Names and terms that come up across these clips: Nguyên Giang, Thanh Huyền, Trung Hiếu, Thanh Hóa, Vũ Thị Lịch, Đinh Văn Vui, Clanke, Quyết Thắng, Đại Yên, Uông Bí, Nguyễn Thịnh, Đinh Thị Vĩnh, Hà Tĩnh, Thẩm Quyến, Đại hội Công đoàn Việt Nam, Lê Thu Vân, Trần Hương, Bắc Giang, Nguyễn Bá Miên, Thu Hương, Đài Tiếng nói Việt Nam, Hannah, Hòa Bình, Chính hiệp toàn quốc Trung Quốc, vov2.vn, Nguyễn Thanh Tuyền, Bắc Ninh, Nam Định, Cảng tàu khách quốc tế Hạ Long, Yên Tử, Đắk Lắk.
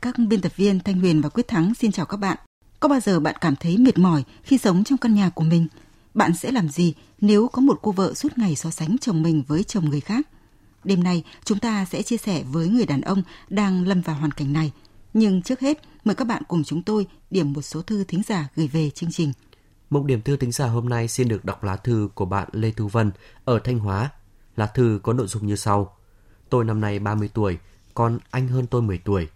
Các biên tập viên Thanh Huyền và Quyết Thắng xin chào các bạn. Có bao giờ bạn cảm thấy mệt mỏi khi sống trong căn nhà của mình? Bạn sẽ làm gì nếu có một cô vợ suốt ngày so sánh chồng mình với chồng người khác? Đêm nay chúng ta sẽ chia sẻ với người đàn ông đang lâm vào hoàn cảnh này. Nhưng trước hết mời các bạn cùng chúng tôi điểm một số thư thính giả gửi về chương trình. Mục điểm thư thính giả hôm nay xin được đọc lá thư của bạn Lê Thu Vân ở Thanh Hóa. Lá thư có nội dung như sau. Tôi năm nay 30 tuổi, còn anh hơn tôi 10 tuổi.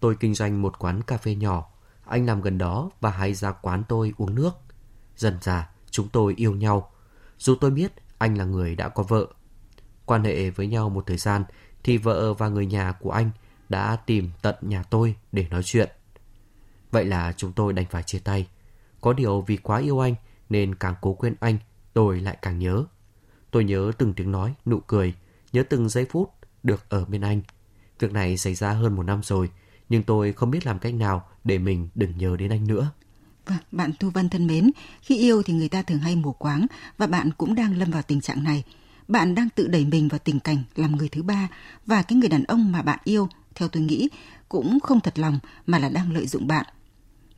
Tôi kinh doanh một quán cà phê nhỏ, anh làm gần đó và hay ra quán tôi uống nước. Dần dà, chúng tôi yêu nhau. Dù tôi biết anh là người đã có vợ. Quan hệ với nhau một thời gian thì vợ và người nhà của anh đã tìm tận nhà tôi để nói chuyện. Vậy là chúng tôi đành phải chia tay. Có điều vì quá yêu anh nên càng cố quên anh, tôi lại càng nhớ. Tôi nhớ từng tiếng nói, nụ cười, nhớ từng giây phút được ở bên anh. Việc này xảy ra hơn một năm rồi. Nhưng tôi không biết làm cách nào để mình đừng nhớ đến anh nữa. Vâng, bạn Thu Vân thân mến, khi yêu thì người ta thường hay mù quáng và bạn cũng đang lâm vào tình trạng này. Bạn đang tự đẩy mình vào tình cảnh làm người thứ ba và cái người đàn ông mà bạn yêu, theo tôi nghĩ, cũng không thật lòng mà là đang lợi dụng bạn.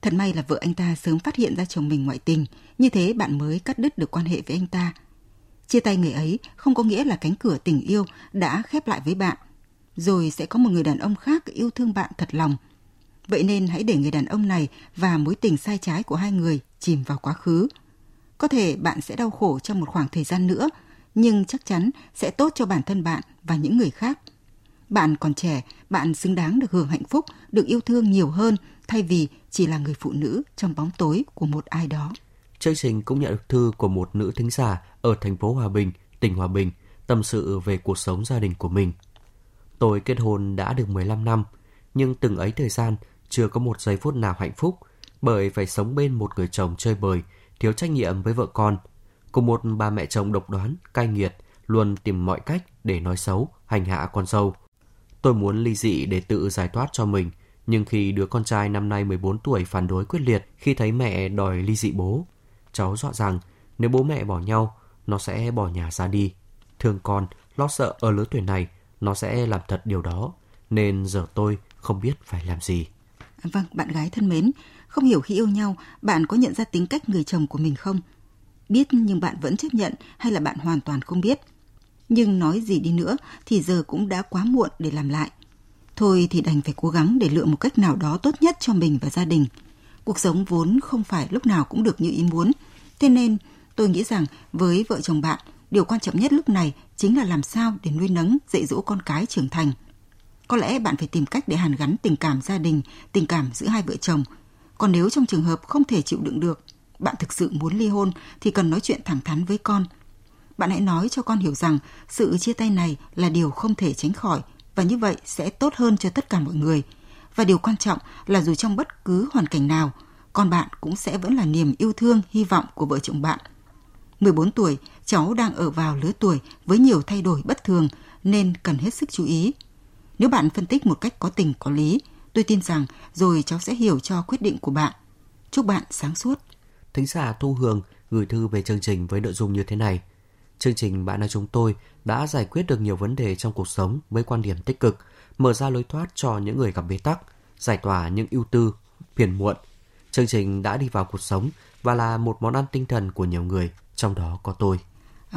Thật may là vợ anh ta sớm phát hiện ra chồng mình ngoại tình, như thế bạn mới cắt đứt được quan hệ với anh ta. Chia tay người ấy không có nghĩa là cánh cửa tình yêu đã khép lại với bạn. Rồi sẽ có một người đàn ông khác yêu thương bạn thật lòng. Vậy nên hãy để người đàn ông này và mối tình sai trái của hai người chìm vào quá khứ. Có thể bạn sẽ đau khổ trong một khoảng thời gian nữa, nhưng chắc chắn sẽ tốt cho bản thân bạn và những người khác. Bạn còn trẻ, bạn xứng đáng được hưởng hạnh phúc, được yêu thương nhiều hơn thay vì chỉ là người phụ nữ trong bóng tối của một ai đó. Chương trình cũng nhận được thư của một nữ thính giả ở thành phố Hòa Bình, tỉnh Hòa Bình, tâm sự về cuộc sống gia đình của mình. Tôi kết hôn đã được 15 năm, nhưng từng ấy thời gian chưa có một giây phút nào hạnh phúc bởi phải sống bên một người chồng chơi bời, thiếu trách nhiệm với vợ con, cùng một bà mẹ chồng độc đoán, cay nghiệt, luôn tìm mọi cách để nói xấu, hành hạ con dâu. Tôi muốn ly dị để tự giải thoát cho mình, nhưng khi đứa con trai năm nay 14 tuổi phản đối quyết liệt khi thấy mẹ đòi ly dị bố, cháu dọa rằng nếu bố mẹ bỏ nhau, nó sẽ bỏ nhà ra đi. Thương con, lo sợ ở lứa tuổi này, nó sẽ làm thật điều đó, nên giờ tôi không biết phải làm gì. Vâng, bạn gái thân mến, không hiểu khi yêu nhau, bạn có nhận ra tính cách người chồng của mình không? Biết nhưng bạn vẫn chấp nhận hay là bạn hoàn toàn không biết? Nhưng nói gì đi nữa thì giờ cũng đã quá muộn để làm lại. Thôi thì đành phải cố gắng để lựa một cách nào đó tốt nhất cho mình và gia đình. Cuộc sống vốn không phải lúc nào cũng được như ý muốn. Thế nên tôi nghĩ rằng với vợ chồng bạn, điều quan trọng nhất lúc này chính là làm sao để nuôi nấng, dạy dỗ con cái trưởng thành. Có lẽ bạn phải tìm cách để hàn gắn tình cảm gia đình, tình cảm giữa hai vợ chồng. Còn nếu trong trường hợp không thể chịu đựng được, bạn thực sự muốn ly hôn thì cần nói chuyện thẳng thắn với con. Bạn hãy nói cho con hiểu rằng sự chia tay này là điều không thể tránh khỏi và như vậy sẽ tốt hơn cho tất cả mọi người. Và điều quan trọng là dù trong bất cứ hoàn cảnh nào, con bạn cũng sẽ vẫn là niềm yêu thương, hy vọng của vợ chồng bạn. 14 tuổi, cháu đang ở vào lứa tuổi với nhiều thay đổi bất thường nên cần hết sức chú ý. Nếu bạn phân tích một cách có tình có lý, tôi tin rằng rồi cháu sẽ hiểu cho quyết định của bạn. Chúc bạn sáng suốt. Thính giả Thu Hương gửi thư về chương trình với nội dung như thế này. Chương trình Bạn Nói Chúng Tôi đã giải quyết được nhiều vấn đề trong cuộc sống với quan điểm tích cực, mở ra lối thoát cho những người gặp bế tắc, giải tỏa những ưu tư, phiền muộn. Chương trình đã đi vào cuộc sống và là một món ăn tinh thần của nhiều người, trong đó có tôi.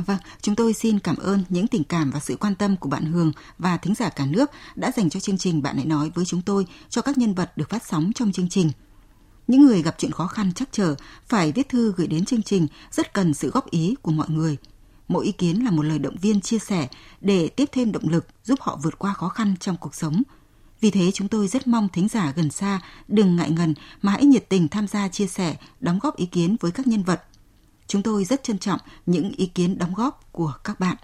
Vâng, chúng tôi xin cảm ơn những tình cảm và sự quan tâm của bạn Hương và thính giả cả nước đã dành cho chương trình Bạn Hãy Nói Với Chúng Tôi, cho các nhân vật được phát sóng trong chương trình. Những người gặp chuyện khó khăn trắc trở phải viết thư gửi đến chương trình, rất cần sự góp ý của mọi người. Mỗi ý kiến là một lời động viên chia sẻ để tiếp thêm động lực giúp họ vượt qua khó khăn trong cuộc sống. Vì thế chúng tôi rất mong thính giả gần xa đừng ngại ngần mà hãy nhiệt tình tham gia chia sẻ, đóng góp ý kiến với các nhân vật. Chúng tôi rất trân trọng những ý kiến đóng góp của các bạn.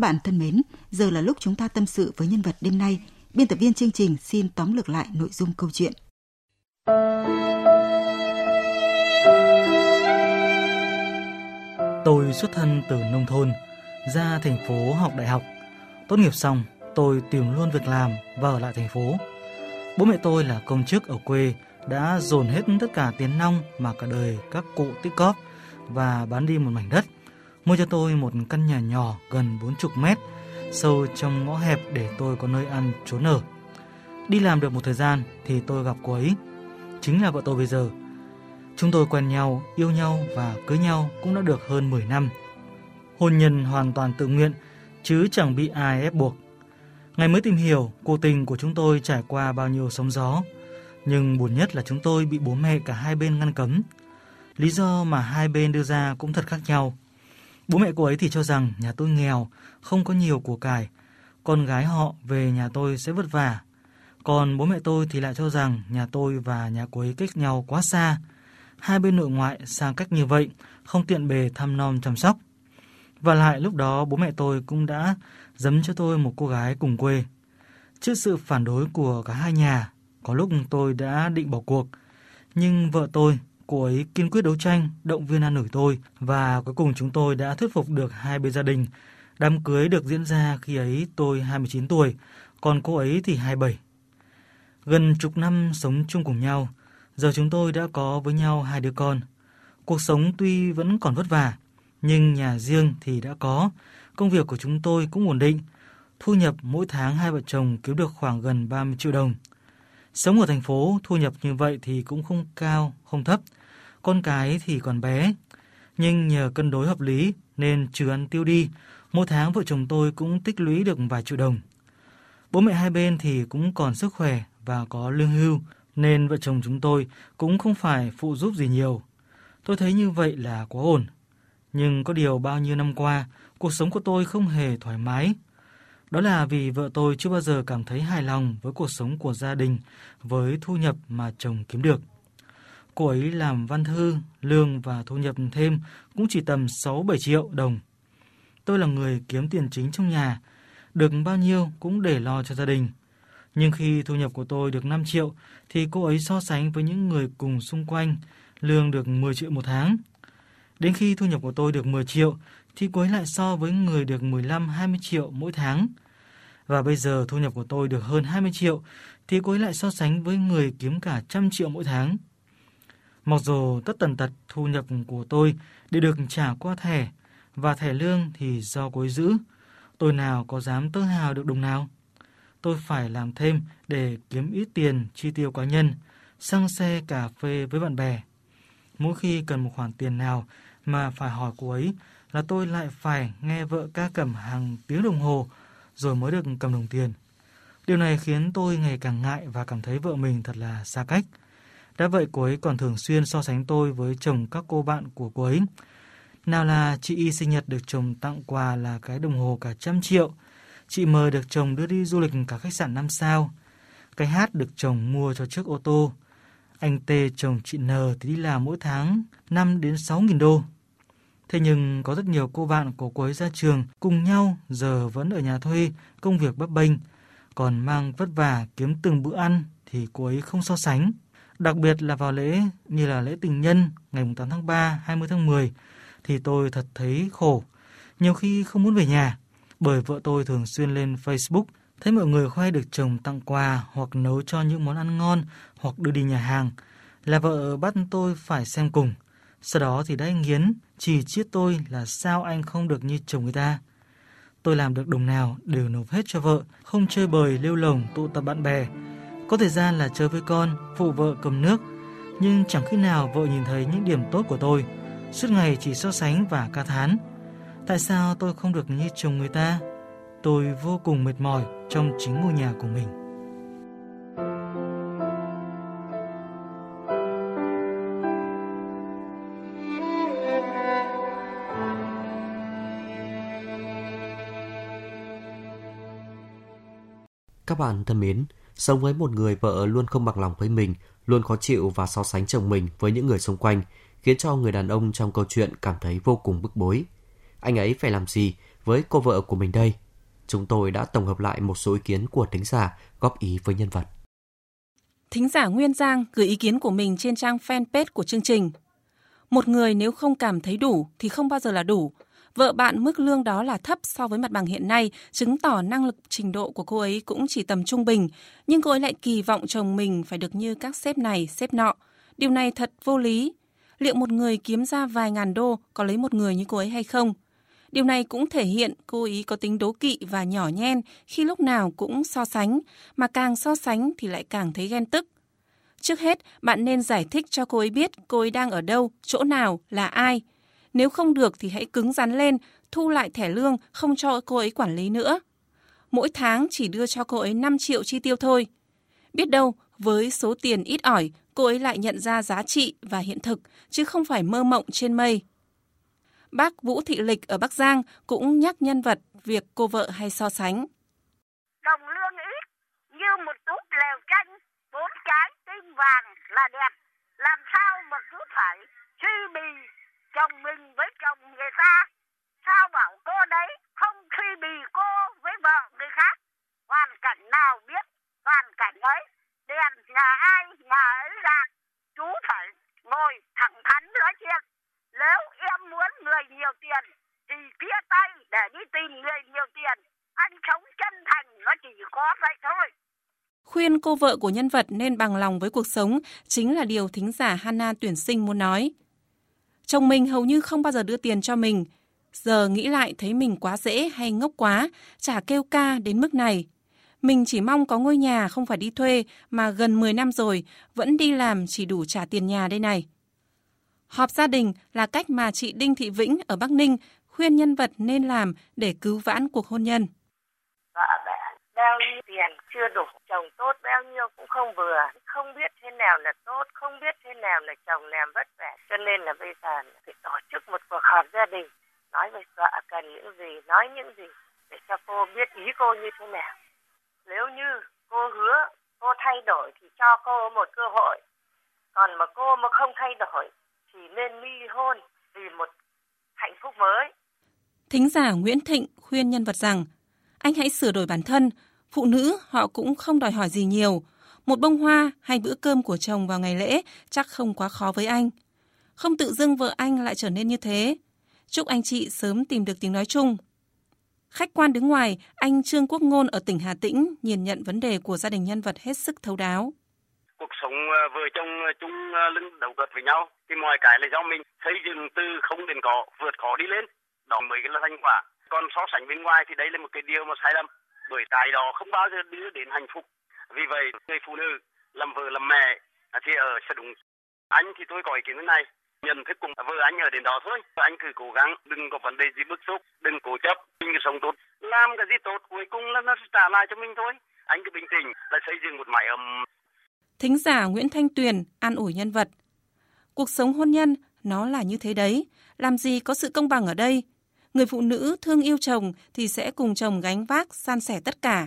Các bạn thân mến, giờ là lúc chúng ta tâm sự với nhân vật đêm nay. Biên tập viên chương trình xin tóm lược lại nội dung câu chuyện. Tôi xuất thân từ nông thôn, ra thành phố học đại học. Tốt nghiệp xong, tôi tìm luôn việc làm và ở lại thành phố. Bố mẹ tôi là công chức ở quê, đã dồn hết tất cả tiền nong mà cả đời các cụ tích cóp và bán đi một mảnh đất, mua cho tôi một căn nhà nhỏ gần 40 mét, sâu trong ngõ hẹp để tôi có nơi ăn trốn ở. Đi làm được một thời gian thì tôi gặp cô ấy, chính là vợ tôi bây giờ. Chúng tôi quen nhau, yêu nhau và cưới nhau cũng đã được hơn 10 năm. Hôn nhân hoàn toàn tự nguyện, chứ chẳng bị ai ép buộc. Ngày mới tìm hiểu, cuộc tình của chúng tôi trải qua bao nhiêu sóng gió. Nhưng buồn nhất là chúng tôi bị bố mẹ cả hai bên ngăn cấm. Lý do mà hai bên đưa ra cũng thật khác nhau. Bố mẹ cô ấy thì cho rằng nhà tôi nghèo, không có nhiều của cải, con gái họ về nhà tôi sẽ vất vả. Còn bố mẹ tôi thì lại cho rằng nhà tôi và nhà cô ấy cách nhau quá xa. Hai bên nội ngoại xa cách như vậy, không tiện bề thăm nom chăm sóc. Và lại lúc đó bố mẹ tôi cũng đã giấm cho tôi một cô gái cùng quê. Trước sự phản đối của cả hai nhà, có lúc tôi đã định bỏ cuộc. Nhưng vợ tôi, cô ấy kiên quyết đấu tranh, động viên an ủi tôi. Và cuối cùng chúng tôi đã thuyết phục được hai bên gia đình. Đám cưới được diễn ra khi ấy tôi 29 tuổi, còn cô ấy thì 27. Gần chục năm sống chung cùng nhau, giờ chúng tôi đã có với nhau 2 đứa con. Cuộc sống tuy vẫn còn vất vả, nhưng nhà riêng thì đã có. Công việc của chúng tôi cũng ổn định. Thu nhập mỗi tháng hai vợ chồng kiếm được khoảng gần 30 triệu đồng. Sống ở thành phố, thu nhập như vậy thì cũng không cao, không thấp. Con cái thì còn bé. Nhưng nhờ cân đối hợp lý nên trừ ăn tiêu đi, mỗi tháng vợ chồng tôi cũng tích lũy được vài triệu đồng. Bố mẹ hai bên thì cũng còn sức khỏe và có lương hưu, nên vợ chồng chúng tôi cũng không phải phụ giúp gì nhiều. Tôi thấy như vậy là quá ổn. Nhưng có điều bao nhiêu năm qua, cuộc sống của tôi không hề thoải mái. Đó là vì vợ tôi chưa bao giờ cảm thấy hài lòng với cuộc sống của gia đình, với thu nhập mà chồng kiếm được. Cô ấy làm văn thư, lương và thu nhập thêm cũng chỉ tầm 6-7 triệu đồng. Tôi là người kiếm tiền chính trong nhà, được bao nhiêu cũng để lo cho gia đình. Nhưng khi thu nhập của tôi được 5 triệu thì cô ấy so sánh với những người cùng xung quanh, lương được 10 triệu một tháng. Đến khi thu nhập của tôi được 10 triệu thì cô ấy lại so với người được 15-20 triệu mỗi tháng. Và bây giờ thu nhập của tôi được hơn 20 triệu thì cô ấy lại so sánh với người kiếm cả 100 triệu mỗi tháng. Mặc dù tất tần tật thu nhập của tôi đều được trả qua thẻ, và thẻ lương thì do cô ấy giữ, tôi nào có dám tự hào được đồng nào. Tôi phải làm thêm để kiếm ít tiền chi tiêu cá nhân, xăng xe cà phê với bạn bè. Mỗi khi cần một khoản tiền nào mà phải hỏi cô ấy là tôi lại phải nghe vợ ca cẩm hàng tiếng đồng hồ rồi mới được cầm đồng tiền. Điều này khiến tôi ngày càng ngại và cảm thấy vợ mình thật là xa cách. Đã vậy cô ấy còn thường xuyên so sánh tôi với chồng các cô bạn của cô ấy. Nào là chị Y sinh nhật được chồng tặng quà là cái đồng hồ cả 100 triệu. Chị M được chồng đưa đi du lịch cả khách sạn 5 sao. Cái Hát được chồng mua cho chiếc ô tô. Anh T chồng chị N thì đi làm mỗi tháng 5 đến 6 nghìn đô. Thế nhưng có rất nhiều cô bạn của cô ấy ra trường cùng nhau giờ vẫn ở nhà thuê, công việc bấp bênh, còn mang vất vả kiếm từng bữa ăn thì cô ấy không so sánh. Đặc biệt là vào lễ như là lễ tình nhân ngày 8 tháng 3, 20 tháng 10 thì tôi thật thấy khổ. Nhiều khi không muốn về nhà bởi vợ tôi thường xuyên lên Facebook thấy mọi người khoe được chồng tặng quà hoặc nấu cho những món ăn ngon hoặc đưa đi nhà hàng là vợ bắt tôi phải xem cùng. Sau đó thì đã nghiến, chỉ trích tôi là sao anh không được như chồng người ta. Tôi làm được đồng nào đều nộp hết cho vợ, không chơi bời lêu lổng tụ tập bạn bè. Có thời gian là chơi với con, phụ vợ cầm nước. Nhưng chẳng khi nào vợ nhìn thấy những điểm tốt của tôi, suốt ngày chỉ so sánh và ca thán. Tại sao tôi không được như chồng người ta? Tôi vô cùng mệt mỏi trong chính ngôi nhà của mình. Các bạn thân mến, sống với một người vợ luôn không bằng lòng với mình, luôn khó chịu và so sánh chồng mình với những người xung quanh, khiến cho người đàn ông trong câu chuyện cảm thấy vô cùng bức bối. Anh ấy phải làm gì với cô vợ của mình đây. Chúng tôi đã tổng hợp lại một số ý kiến của thính giả góp ý với nhân vật. Thính giả Nguyên Giang gửi ý kiến của mình trên trang fanpage của chương trình. Một người nếu không cảm thấy đủ thì không bao giờ là đủ. Vợ bạn mức lương đó là thấp so với mặt bằng hiện nay, chứng tỏ năng lực trình độ của cô ấy cũng chỉ tầm trung bình. Nhưng cô ấy lại kỳ vọng chồng mình phải được như các sếp này, sếp nọ. Điều này thật vô lý. Liệu một người kiếm ra vài ngàn đô có lấy một người như cô ấy hay không? Điều này cũng thể hiện cô ấy có tính đố kỵ và nhỏ nhen khi lúc nào cũng so sánh, mà càng so sánh thì lại càng thấy ghen tức. Trước hết, bạn nên giải thích cho cô ấy biết cô ấy đang ở đâu, chỗ nào, là ai. Nếu không được thì hãy cứng rắn lên, thu lại thẻ lương, không cho cô ấy quản lý nữa. Mỗi tháng chỉ đưa cho cô ấy 5 triệu chi tiêu thôi. Biết đâu, với số tiền ít ỏi, cô ấy lại nhận ra giá trị và hiện thực, chứ không phải mơ mộng trên mây. Bác Vũ Thị Lịch ở Bắc Giang cũng nhắc nhân vật việc cô vợ hay so sánh. Đồng lương ít, như một túp lều tranh, 4 trái tim vàng là đẹp. Làm sao mà cứ phải suy bì chồng mình với chồng người ta? Sao bảo cô đấy không suy bì cô với vợ người khác? Hoàn cảnh nào biết, hoàn cảnh ấy. Đèn nhà ai, nhà ấy là chú phải ngồi thẳng thắn nói chuyện. Nếu em muốn người nhiều tiền thì chia tay để đi tìm người nhiều tiền. Anh sống chân thành nó chỉ có vậy thôi. Khuyên cô vợ của nhân vật nên bằng lòng với cuộc sống chính là điều thính giả Hannah tuyển sinh muốn nói. Chồng mình hầu như không bao giờ đưa tiền cho mình. Giờ nghĩ lại thấy mình quá dễ hay ngốc quá, chả kêu ca đến mức này. Mình chỉ mong có ngôi nhà không phải đi thuê mà gần 10 năm rồi, vẫn đi làm chỉ đủ trả tiền nhà đây này. Họp gia đình là cách mà chị Đinh Thị Vĩnh ở Bắc Ninh khuyên nhân vật nên làm để cứu vãn cuộc hôn nhân. Vợ bạn bao nhiêu tiền chưa đủ, chồng tốt bao nhiêu cũng không vừa, không biết thế nào là tốt, không biết thế nào là chồng làm vất vả. Cho nên là bây giờ phải tổ chức một cuộc họp gia đình, nói về vợ cần những gì, nói những gì để cho cô biết ý cô như thế nào. Nếu như cô hứa, cô thay đổi thì cho cô một cơ hội. Còn mà cô mà không thay đổi thì nên ly hôn vì một hạnh phúc mới. Thính giả Nguyễn Thịnh khuyên nhân vật rằng anh hãy sửa đổi bản thân. Phụ nữ họ cũng không đòi hỏi gì nhiều. Một bông hoa hay bữa cơm của chồng vào ngày lễ chắc không quá khó với anh. Không tự dưng vợ anh lại trở nên như thế. Chúc anh chị sớm tìm được tiếng nói chung. Khách quan đứng ngoài, anh Trương Quốc Ngôn ở tỉnh Hà Tĩnh nhìn nhận vấn đề của gia đình nhân vật hết sức thấu đáo. Cuộc sống vợ chồng chung lưng đầu gật với nhau, thì mọi cái là do mình xây dựng từ không đến có, vượt khó đi lên, đó mới là thành quả. Còn so sánh bên ngoài thì đấy là một cái điều mà sai lầm, bởi cái đó không bao giờ đưa đến hạnh phúc. Vì vậy, người phụ nữ làm vợ làm mẹ thì ở sẽ đúng. Anh thì tôi có ý kiến thế này. Nhận thức cùng vợ anh ở đến đó thôi. Anh cứ cố gắng, đừng có vấn đề gì bức xúc, đừng cố chấp, mình cứ sống tốt. Làm cái gì tốt cuối cùng là nó trả lại cho mình thôi. Anh cứ bình tĩnh, là xây dựng một mái ấm. Thính giả Nguyễn Thanh Tuyền an ủi nhân vật. Cuộc sống hôn nhân nó là như thế đấy. Làm gì có sự công bằng ở đây. Người phụ nữ thương yêu chồng thì sẽ cùng chồng gánh vác, san sẻ tất cả.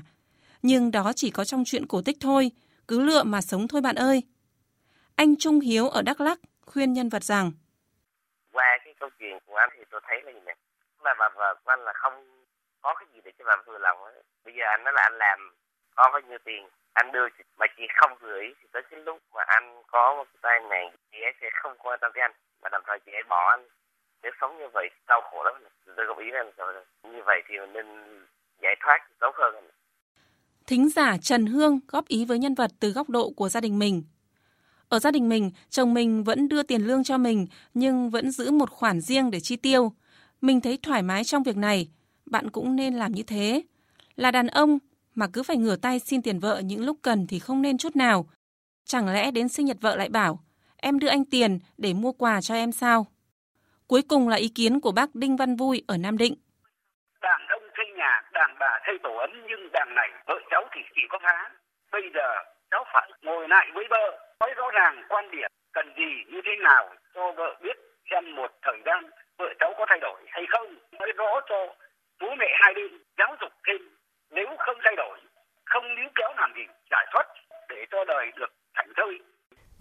Nhưng đó chỉ có trong chuyện cổ tích thôi. Cứ lựa mà sống thôi bạn ơi. Anh Trung Hiếu ở Đắk Lắk khuyên nhân vật rằng qua cái câu chuyện của anh thì tôi thấy là gì nè, là bà vợ của anh là không có cái gì để cho bà vừa lòng ấy. Bây giờ anh nói là anh làm có bao nhiêu tiền anh đưa mà chị không vừa ý thì tới cái lúc mà anh có một cái tay này chị ấy sẽ không quan tâm tới anh mà đồng thời chị ấy bỏ anh. Nếu sống như vậy đau khổ lắm. Tôi góp ý với anh rồi, như vậy thì mình nên giải thoát tốt hơn. Thính giả Trần Hương góp ý với nhân vật từ góc độ của gia đình mình. Ở gia đình mình, chồng mình vẫn đưa tiền lương cho mình nhưng vẫn giữ một khoản riêng để chi tiêu. Mình thấy thoải mái trong việc này, bạn cũng nên làm như thế. Là đàn ông mà cứ phải ngửa tay xin tiền vợ những lúc cần thì không nên chút nào. Chẳng lẽ đến sinh nhật vợ lại bảo, em đưa anh tiền để mua quà cho em sao? Cuối cùng là ý kiến của bác Đinh Văn Vui ở Nam Định. Đàn ông xây nhà, đàn bà xây tổ ấm nhưng đàn này vợ cháu thì chỉ có phá. Bây giờ cháu phải ngồi lại với vợ. Nói rõ ràng quan điểm cần gì như thế nào cho vợ biết, xem một thời gian vợ cháu có thay đổi hay không. Nói rõ cho bố mẹ hai bên giáo dục thêm, nếu không thay đổi, không níu kéo làm gì, giải thoát để cho đời được thảnh thơi.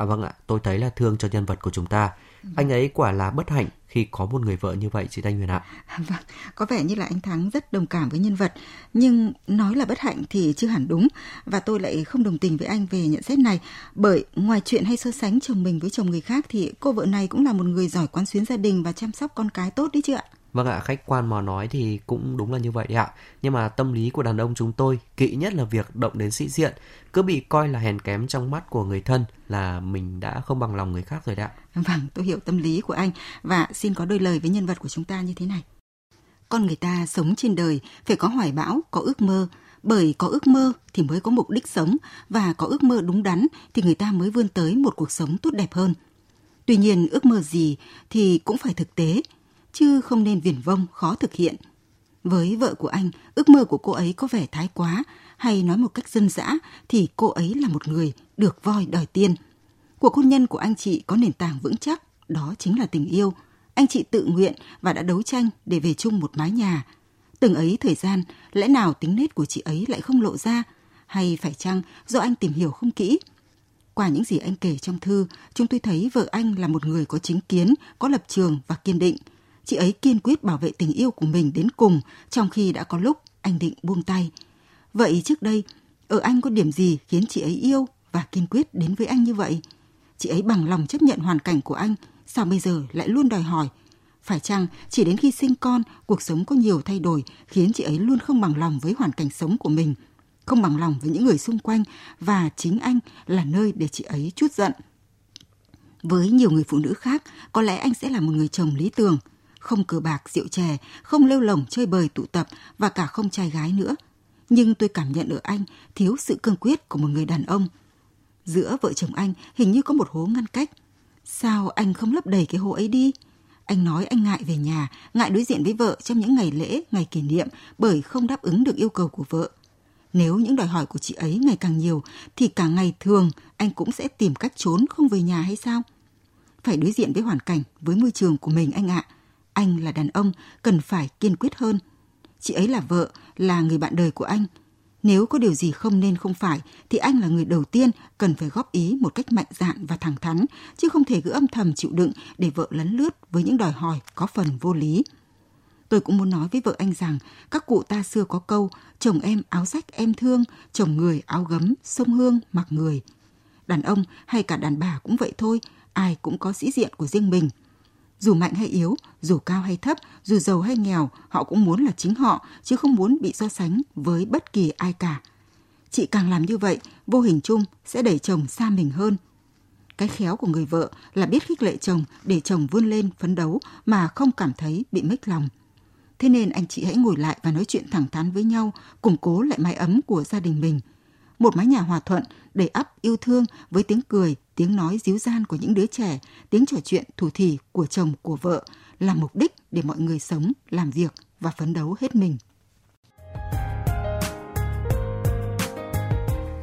Vâng ạ, tôi thấy là thương cho nhân vật của chúng ta. Anh ấy quả là bất hạnh khi có một người vợ như vậy, chị Thanh Huyền ạ. Vâng, có vẻ như là anh Thắng rất đồng cảm với nhân vật, nhưng nói là bất hạnh thì chưa hẳn đúng. Và tôi lại không đồng tình với anh về nhận xét này, bởi ngoài chuyện hay so sánh chồng mình với chồng người khác thì cô vợ này cũng là một người giỏi quán xuyến gia đình và chăm sóc con cái tốt đấy chứ ạ. Vâng ạ, khách quan mà nói thì cũng đúng là như vậy đấy ạ. Nhưng mà tâm lý của đàn ông chúng tôi kỵ nhất là việc động đến sĩ diện, cứ bị coi là hèn kém trong mắt của người thân là mình đã không bằng lòng người khác rồi đấy ạ. Vâng, tôi hiểu tâm lý của anh và xin có đôi lời với nhân vật của chúng ta như thế này. Con người ta sống trên đời phải có hoài bão, có ước mơ. Bởi có ước mơ thì mới có mục đích sống, và có ước mơ đúng đắn thì người ta mới vươn tới một cuộc sống tốt đẹp hơn. Tuy nhiên ước mơ gì thì cũng phải thực tế, chứ không nên viển vông khó thực hiện. Với vợ của anh, ước mơ của cô ấy có vẻ thái quá, hay nói một cách dân dã thì cô ấy là một người được voi đòi tiên. Cuộc hôn nhân của anh chị có nền tảng vững chắc, đó chính là tình yêu. Anh chị tự nguyện và đã đấu tranh để về chung một mái nhà. Từng ấy thời gian, lẽ nào tính nết của chị ấy lại không lộ ra, hay phải chăng do anh tìm hiểu không kỹ? Qua những gì anh kể trong thư, chúng tôi thấy vợ anh là một người có chính kiến, có lập trường và kiên định. Chị ấy kiên quyết bảo vệ tình yêu của mình đến cùng, trong khi đã có lúc anh định buông tay. Vậy trước đây, ở anh có điểm gì khiến chị ấy yêu và kiên quyết đến với anh như vậy? Chị ấy bằng lòng chấp nhận hoàn cảnh của anh, sao bây giờ lại luôn đòi hỏi? Phải chăng chỉ đến khi sinh con, cuộc sống có nhiều thay đổi khiến chị ấy luôn không bằng lòng với hoàn cảnh sống của mình, không bằng lòng với những người xung quanh, và chính anh là nơi để chị ấy trút giận. Với nhiều người phụ nữ khác, có lẽ anh sẽ là một người chồng lý tưởng. Không cờ bạc, rượu chè, không lêu lổng, chơi bời, tụ tập và cả không trai gái nữa. Nhưng tôi cảm nhận ở anh thiếu sự cương quyết của một người đàn ông. Giữa vợ chồng anh hình như có một hố ngăn cách. Sao anh không lấp đầy cái hố ấy đi? Anh nói anh ngại về nhà, ngại đối diện với vợ trong những ngày lễ, ngày kỷ niệm bởi không đáp ứng được yêu cầu của vợ. Nếu những đòi hỏi của chị ấy ngày càng nhiều thì cả ngày thường anh cũng sẽ tìm cách trốn không về nhà hay sao? Phải đối diện với hoàn cảnh, với môi trường của mình anh ạ. Anh là đàn ông, cần phải kiên quyết hơn. Chị ấy là vợ, là người bạn đời của anh. Nếu có điều gì không nên không phải, thì anh là người đầu tiên cần phải góp ý một cách mạnh dạn và thẳng thắn, chứ không thể cứ âm thầm chịu đựng để vợ lấn lướt với những đòi hỏi có phần vô lý. Tôi cũng muốn nói với vợ anh rằng, các cụ ta xưa có câu, chồng em áo rách em thương, chồng người áo gấm, sông hương, mặc người. Đàn ông hay cả đàn bà cũng vậy thôi, ai cũng có sĩ diện của riêng mình. Dù mạnh hay yếu, dù cao hay thấp, dù giàu hay nghèo, họ cũng muốn là chính họ, chứ không muốn bị so sánh với bất kỳ ai cả. Chị càng làm như vậy, vô hình chung sẽ đẩy chồng xa mình hơn. Cái khéo của người vợ là biết khích lệ chồng để chồng vươn lên phấn đấu mà không cảm thấy bị mếch lòng. Thế nên anh chị hãy ngồi lại và nói chuyện thẳng thắn với nhau, củng cố lại mái ấm của gia đình mình. Một mái nhà hòa thuận, đầy ắp yêu thương với tiếng cười, tiếng nói díu gian của những đứa trẻ, tiếng trò chuyện thủ thỉ của chồng, của vợ là mục đích để mọi người sống, làm việc và phấn đấu hết mình.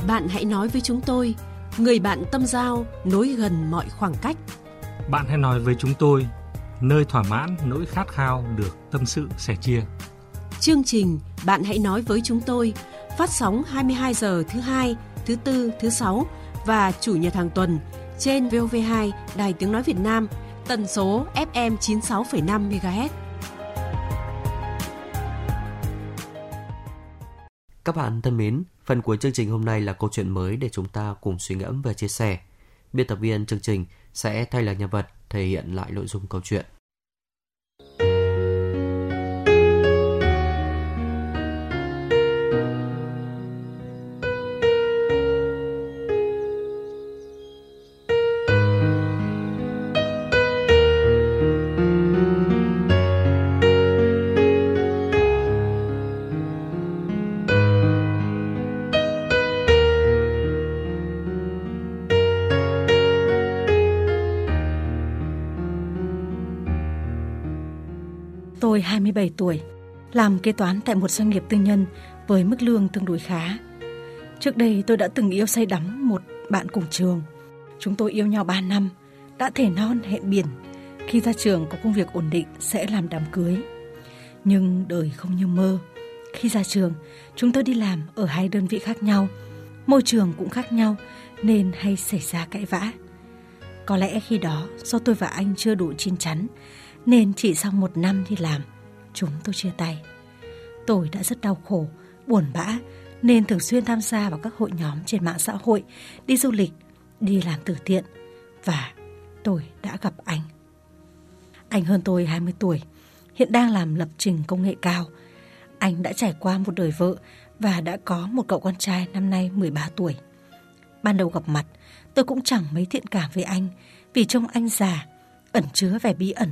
Bạn hãy nói với chúng tôi, người bạn tâm giao nối gần mọi khoảng cách. Bạn hãy nói với chúng tôi, nơi thỏa mãn nỗi khát khao được tâm sự sẻ chia. Chương trình Bạn hãy nói với chúng tôi phát sóng 22 giờ thứ Hai, thứ Tư, thứ Sáu và Chủ nhật hàng tuần trên VOV2 Đài Tiếng nói Việt Nam, tần số FM 96,5 MHz. Các bạn thân mến, phần cuối chương trình hôm nay là câu chuyện mới để chúng ta cùng suy ngẫm và chia sẻ. Biên tập viên chương trình sẽ thay lời nhân vật thể hiện lại nội dung câu chuyện. Tôi 27 tuổi, làm kế toán tại một doanh nghiệp tư nhân với mức lương tương đối khá. Trước đây tôi đã từng yêu say đắm một bạn cùng trường. Chúng tôi yêu nhau 3 năm, đã thề non hẹn biển. Khi ra trường có công việc ổn định sẽ làm đám cưới. Nhưng đời không như mơ. Khi ra trường, chúng tôi đi làm ở hai đơn vị khác nhau, môi trường cũng khác nhau nên hay xảy ra cãi vã. Có lẽ khi đó do tôi và anh chưa đủ chín chắn nên chỉ sau 1 năm đi làm, chúng tôi chia tay. Tôi đã rất đau khổ, buồn bã nên thường xuyên tham gia vào các hội nhóm trên mạng xã hội, đi du lịch, đi làm từ thiện. Và tôi đã gặp anh. Anh hơn tôi 20 tuổi, hiện đang làm lập trình công nghệ cao. Anh đã trải qua một đời vợ và đã có một cậu con trai năm nay 13 tuổi. Ban đầu gặp mặt, tôi cũng chẳng mấy thiện cảm với anh vì trông anh già, ẩn chứa vẻ bí ẩn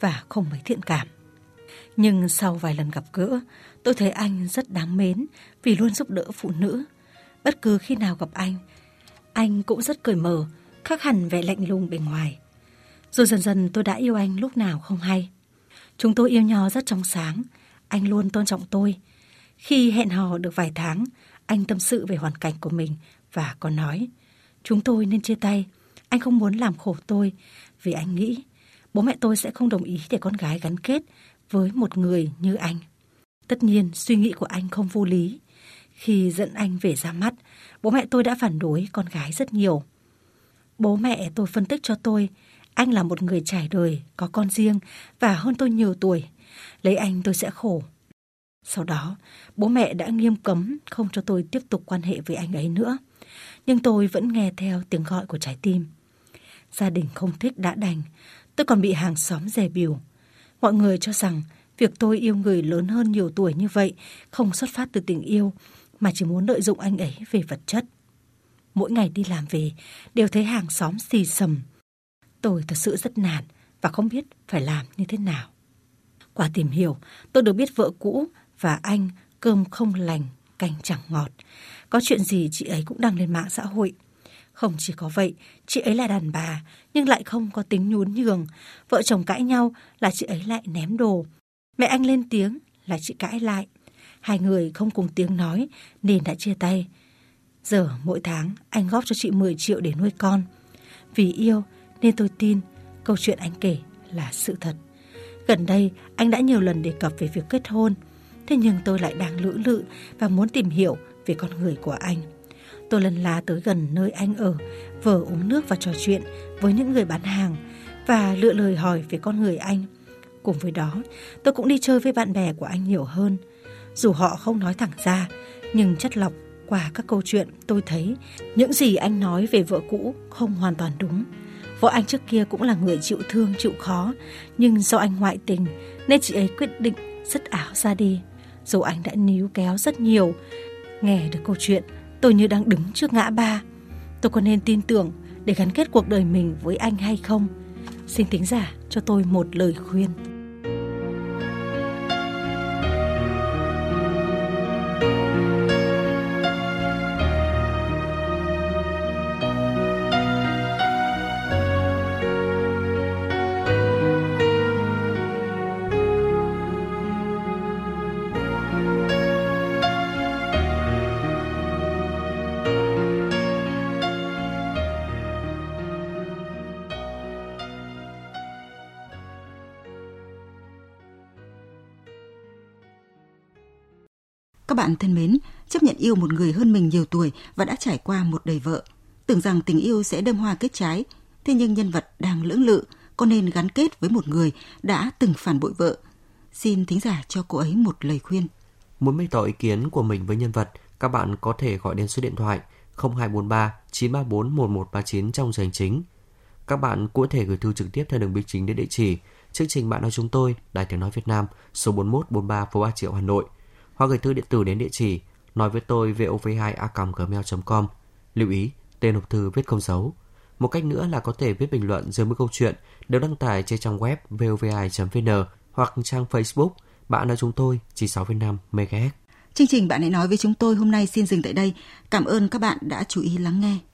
và không mấy thiện cảm. Nhưng sau vài lần gặp gỡ, tôi thấy anh rất đáng mến vì luôn giúp đỡ phụ nữ. Bất cứ khi nào gặp anh cũng rất cởi mở, khác hẳn vẻ lạnh lùng bề ngoài. Rồi dần dần tôi đã yêu anh lúc nào không hay. Chúng tôi yêu nhau rất trong sáng, anh luôn tôn trọng tôi. Khi hẹn hò được vài tháng, anh tâm sự về hoàn cảnh của mình và có nói: chúng tôi nên chia tay, anh không muốn làm khổ tôi vì anh nghĩ bố mẹ tôi sẽ không đồng ý để con gái gắn kết với một người như anh. Tất nhiên suy nghĩ của anh không vô lý. Khi dẫn anh về ra mắt, bố mẹ tôi đã phản đối con gái rất nhiều. Bố mẹ tôi phân tích cho tôi, anh là một người trải đời, có con riêng và hơn tôi nhiều tuổi. Lấy anh tôi sẽ khổ. Sau đó, bố mẹ đã nghiêm cấm không cho tôi tiếp tục quan hệ với anh ấy nữa. Nhưng tôi vẫn nghe theo tiếng gọi của trái tim. Gia đình không thích đã đành, tôi còn bị hàng xóm dè bỉu. Mọi người cho rằng việc tôi yêu người lớn hơn nhiều tuổi như vậy không xuất phát từ tình yêu mà chỉ muốn lợi dụng anh ấy về vật chất. Mỗi ngày đi làm về đều thấy hàng xóm xì xầm. Tôi thật sự rất nản và không biết phải làm như thế nào. Qua tìm hiểu, tôi được biết vợ cũ và anh cơm không lành, canh chẳng ngọt. Có chuyện gì chị ấy cũng đăng lên mạng xã hội. Không chỉ có vậy, chị ấy là đàn bà nhưng lại không có tính nhún nhường. Vợ chồng cãi nhau là chị ấy lại ném đồ. Mẹ anh lên tiếng là chị cãi lại. Hai người không cùng tiếng nói nên đã chia tay. Giờ mỗi tháng anh góp cho chị 10 triệu để nuôi con. Vì yêu nên tôi tin câu chuyện anh kể là sự thật. Gần đây anh đã nhiều lần đề cập về việc kết hôn. Thế nhưng tôi lại đang lưỡng lự và muốn tìm hiểu về con người của anh. Tôi lần la tới gần nơi anh ở, vừa uống nước và trò chuyện với những người bán hàng và lựa lời hỏi về con người anh. Cùng với đó, tôi cũng đi chơi với bạn bè của anh nhiều hơn. Dù họ không nói thẳng ra, nhưng chất lọc qua các câu chuyện tôi thấy những gì anh nói về vợ cũ không hoàn toàn đúng. Vợ anh trước kia cũng là người chịu thương, chịu khó, nhưng do anh ngoại tình nên chị ấy quyết định dứt áo ra đi. Dù anh đã níu kéo rất nhiều. Nghe được câu chuyện, tôi như đang đứng trước ngã ba. Tôi có nên tin tưởng để gắn kết cuộc đời mình với anh hay không? Xin thính giả cho tôi một lời khuyên. Các bạn thân mến, chấp nhận yêu một người hơn mình nhiều tuổi và đã trải qua một đời vợ, tưởng rằng tình yêu sẽ đâm hoa kết trái, thế nhưng nhân vật đang lưỡng lự có nên gắn kết với một người đã từng phản bội vợ. Xin thính giả cho cô ấy một lời khuyên. Muốn bày tỏ ý kiến của mình với nhân vật, các bạn có thể gọi đến số điện thoại 0243 934 1139 trong giờ hành chính. Các bạn cũng có thể gửi thư trực tiếp theo đường bưu chính đến địa chỉ chương trình Bạn Nói Chúng Tôi, Đài Tiếng nói Việt Nam, số 4143 phố 3 Triệu, Hà Nội. Hoặc gửi thư điện tử đến địa chỉ nói với tôi vov2.vn. Lưu ý, tên hộp thư viết không dấu. Một cách nữa là có thể viết bình luận dưới mỗi câu chuyện đều đăng tải trên trang web vov2.vn hoặc trang Facebook Bạn Nói Chúng Tôi 96,5 MHz. Chương trình Bạn Hãy Nói Với Chúng Tôi hôm nay xin dừng tại đây. Cảm ơn các bạn đã chú ý lắng nghe.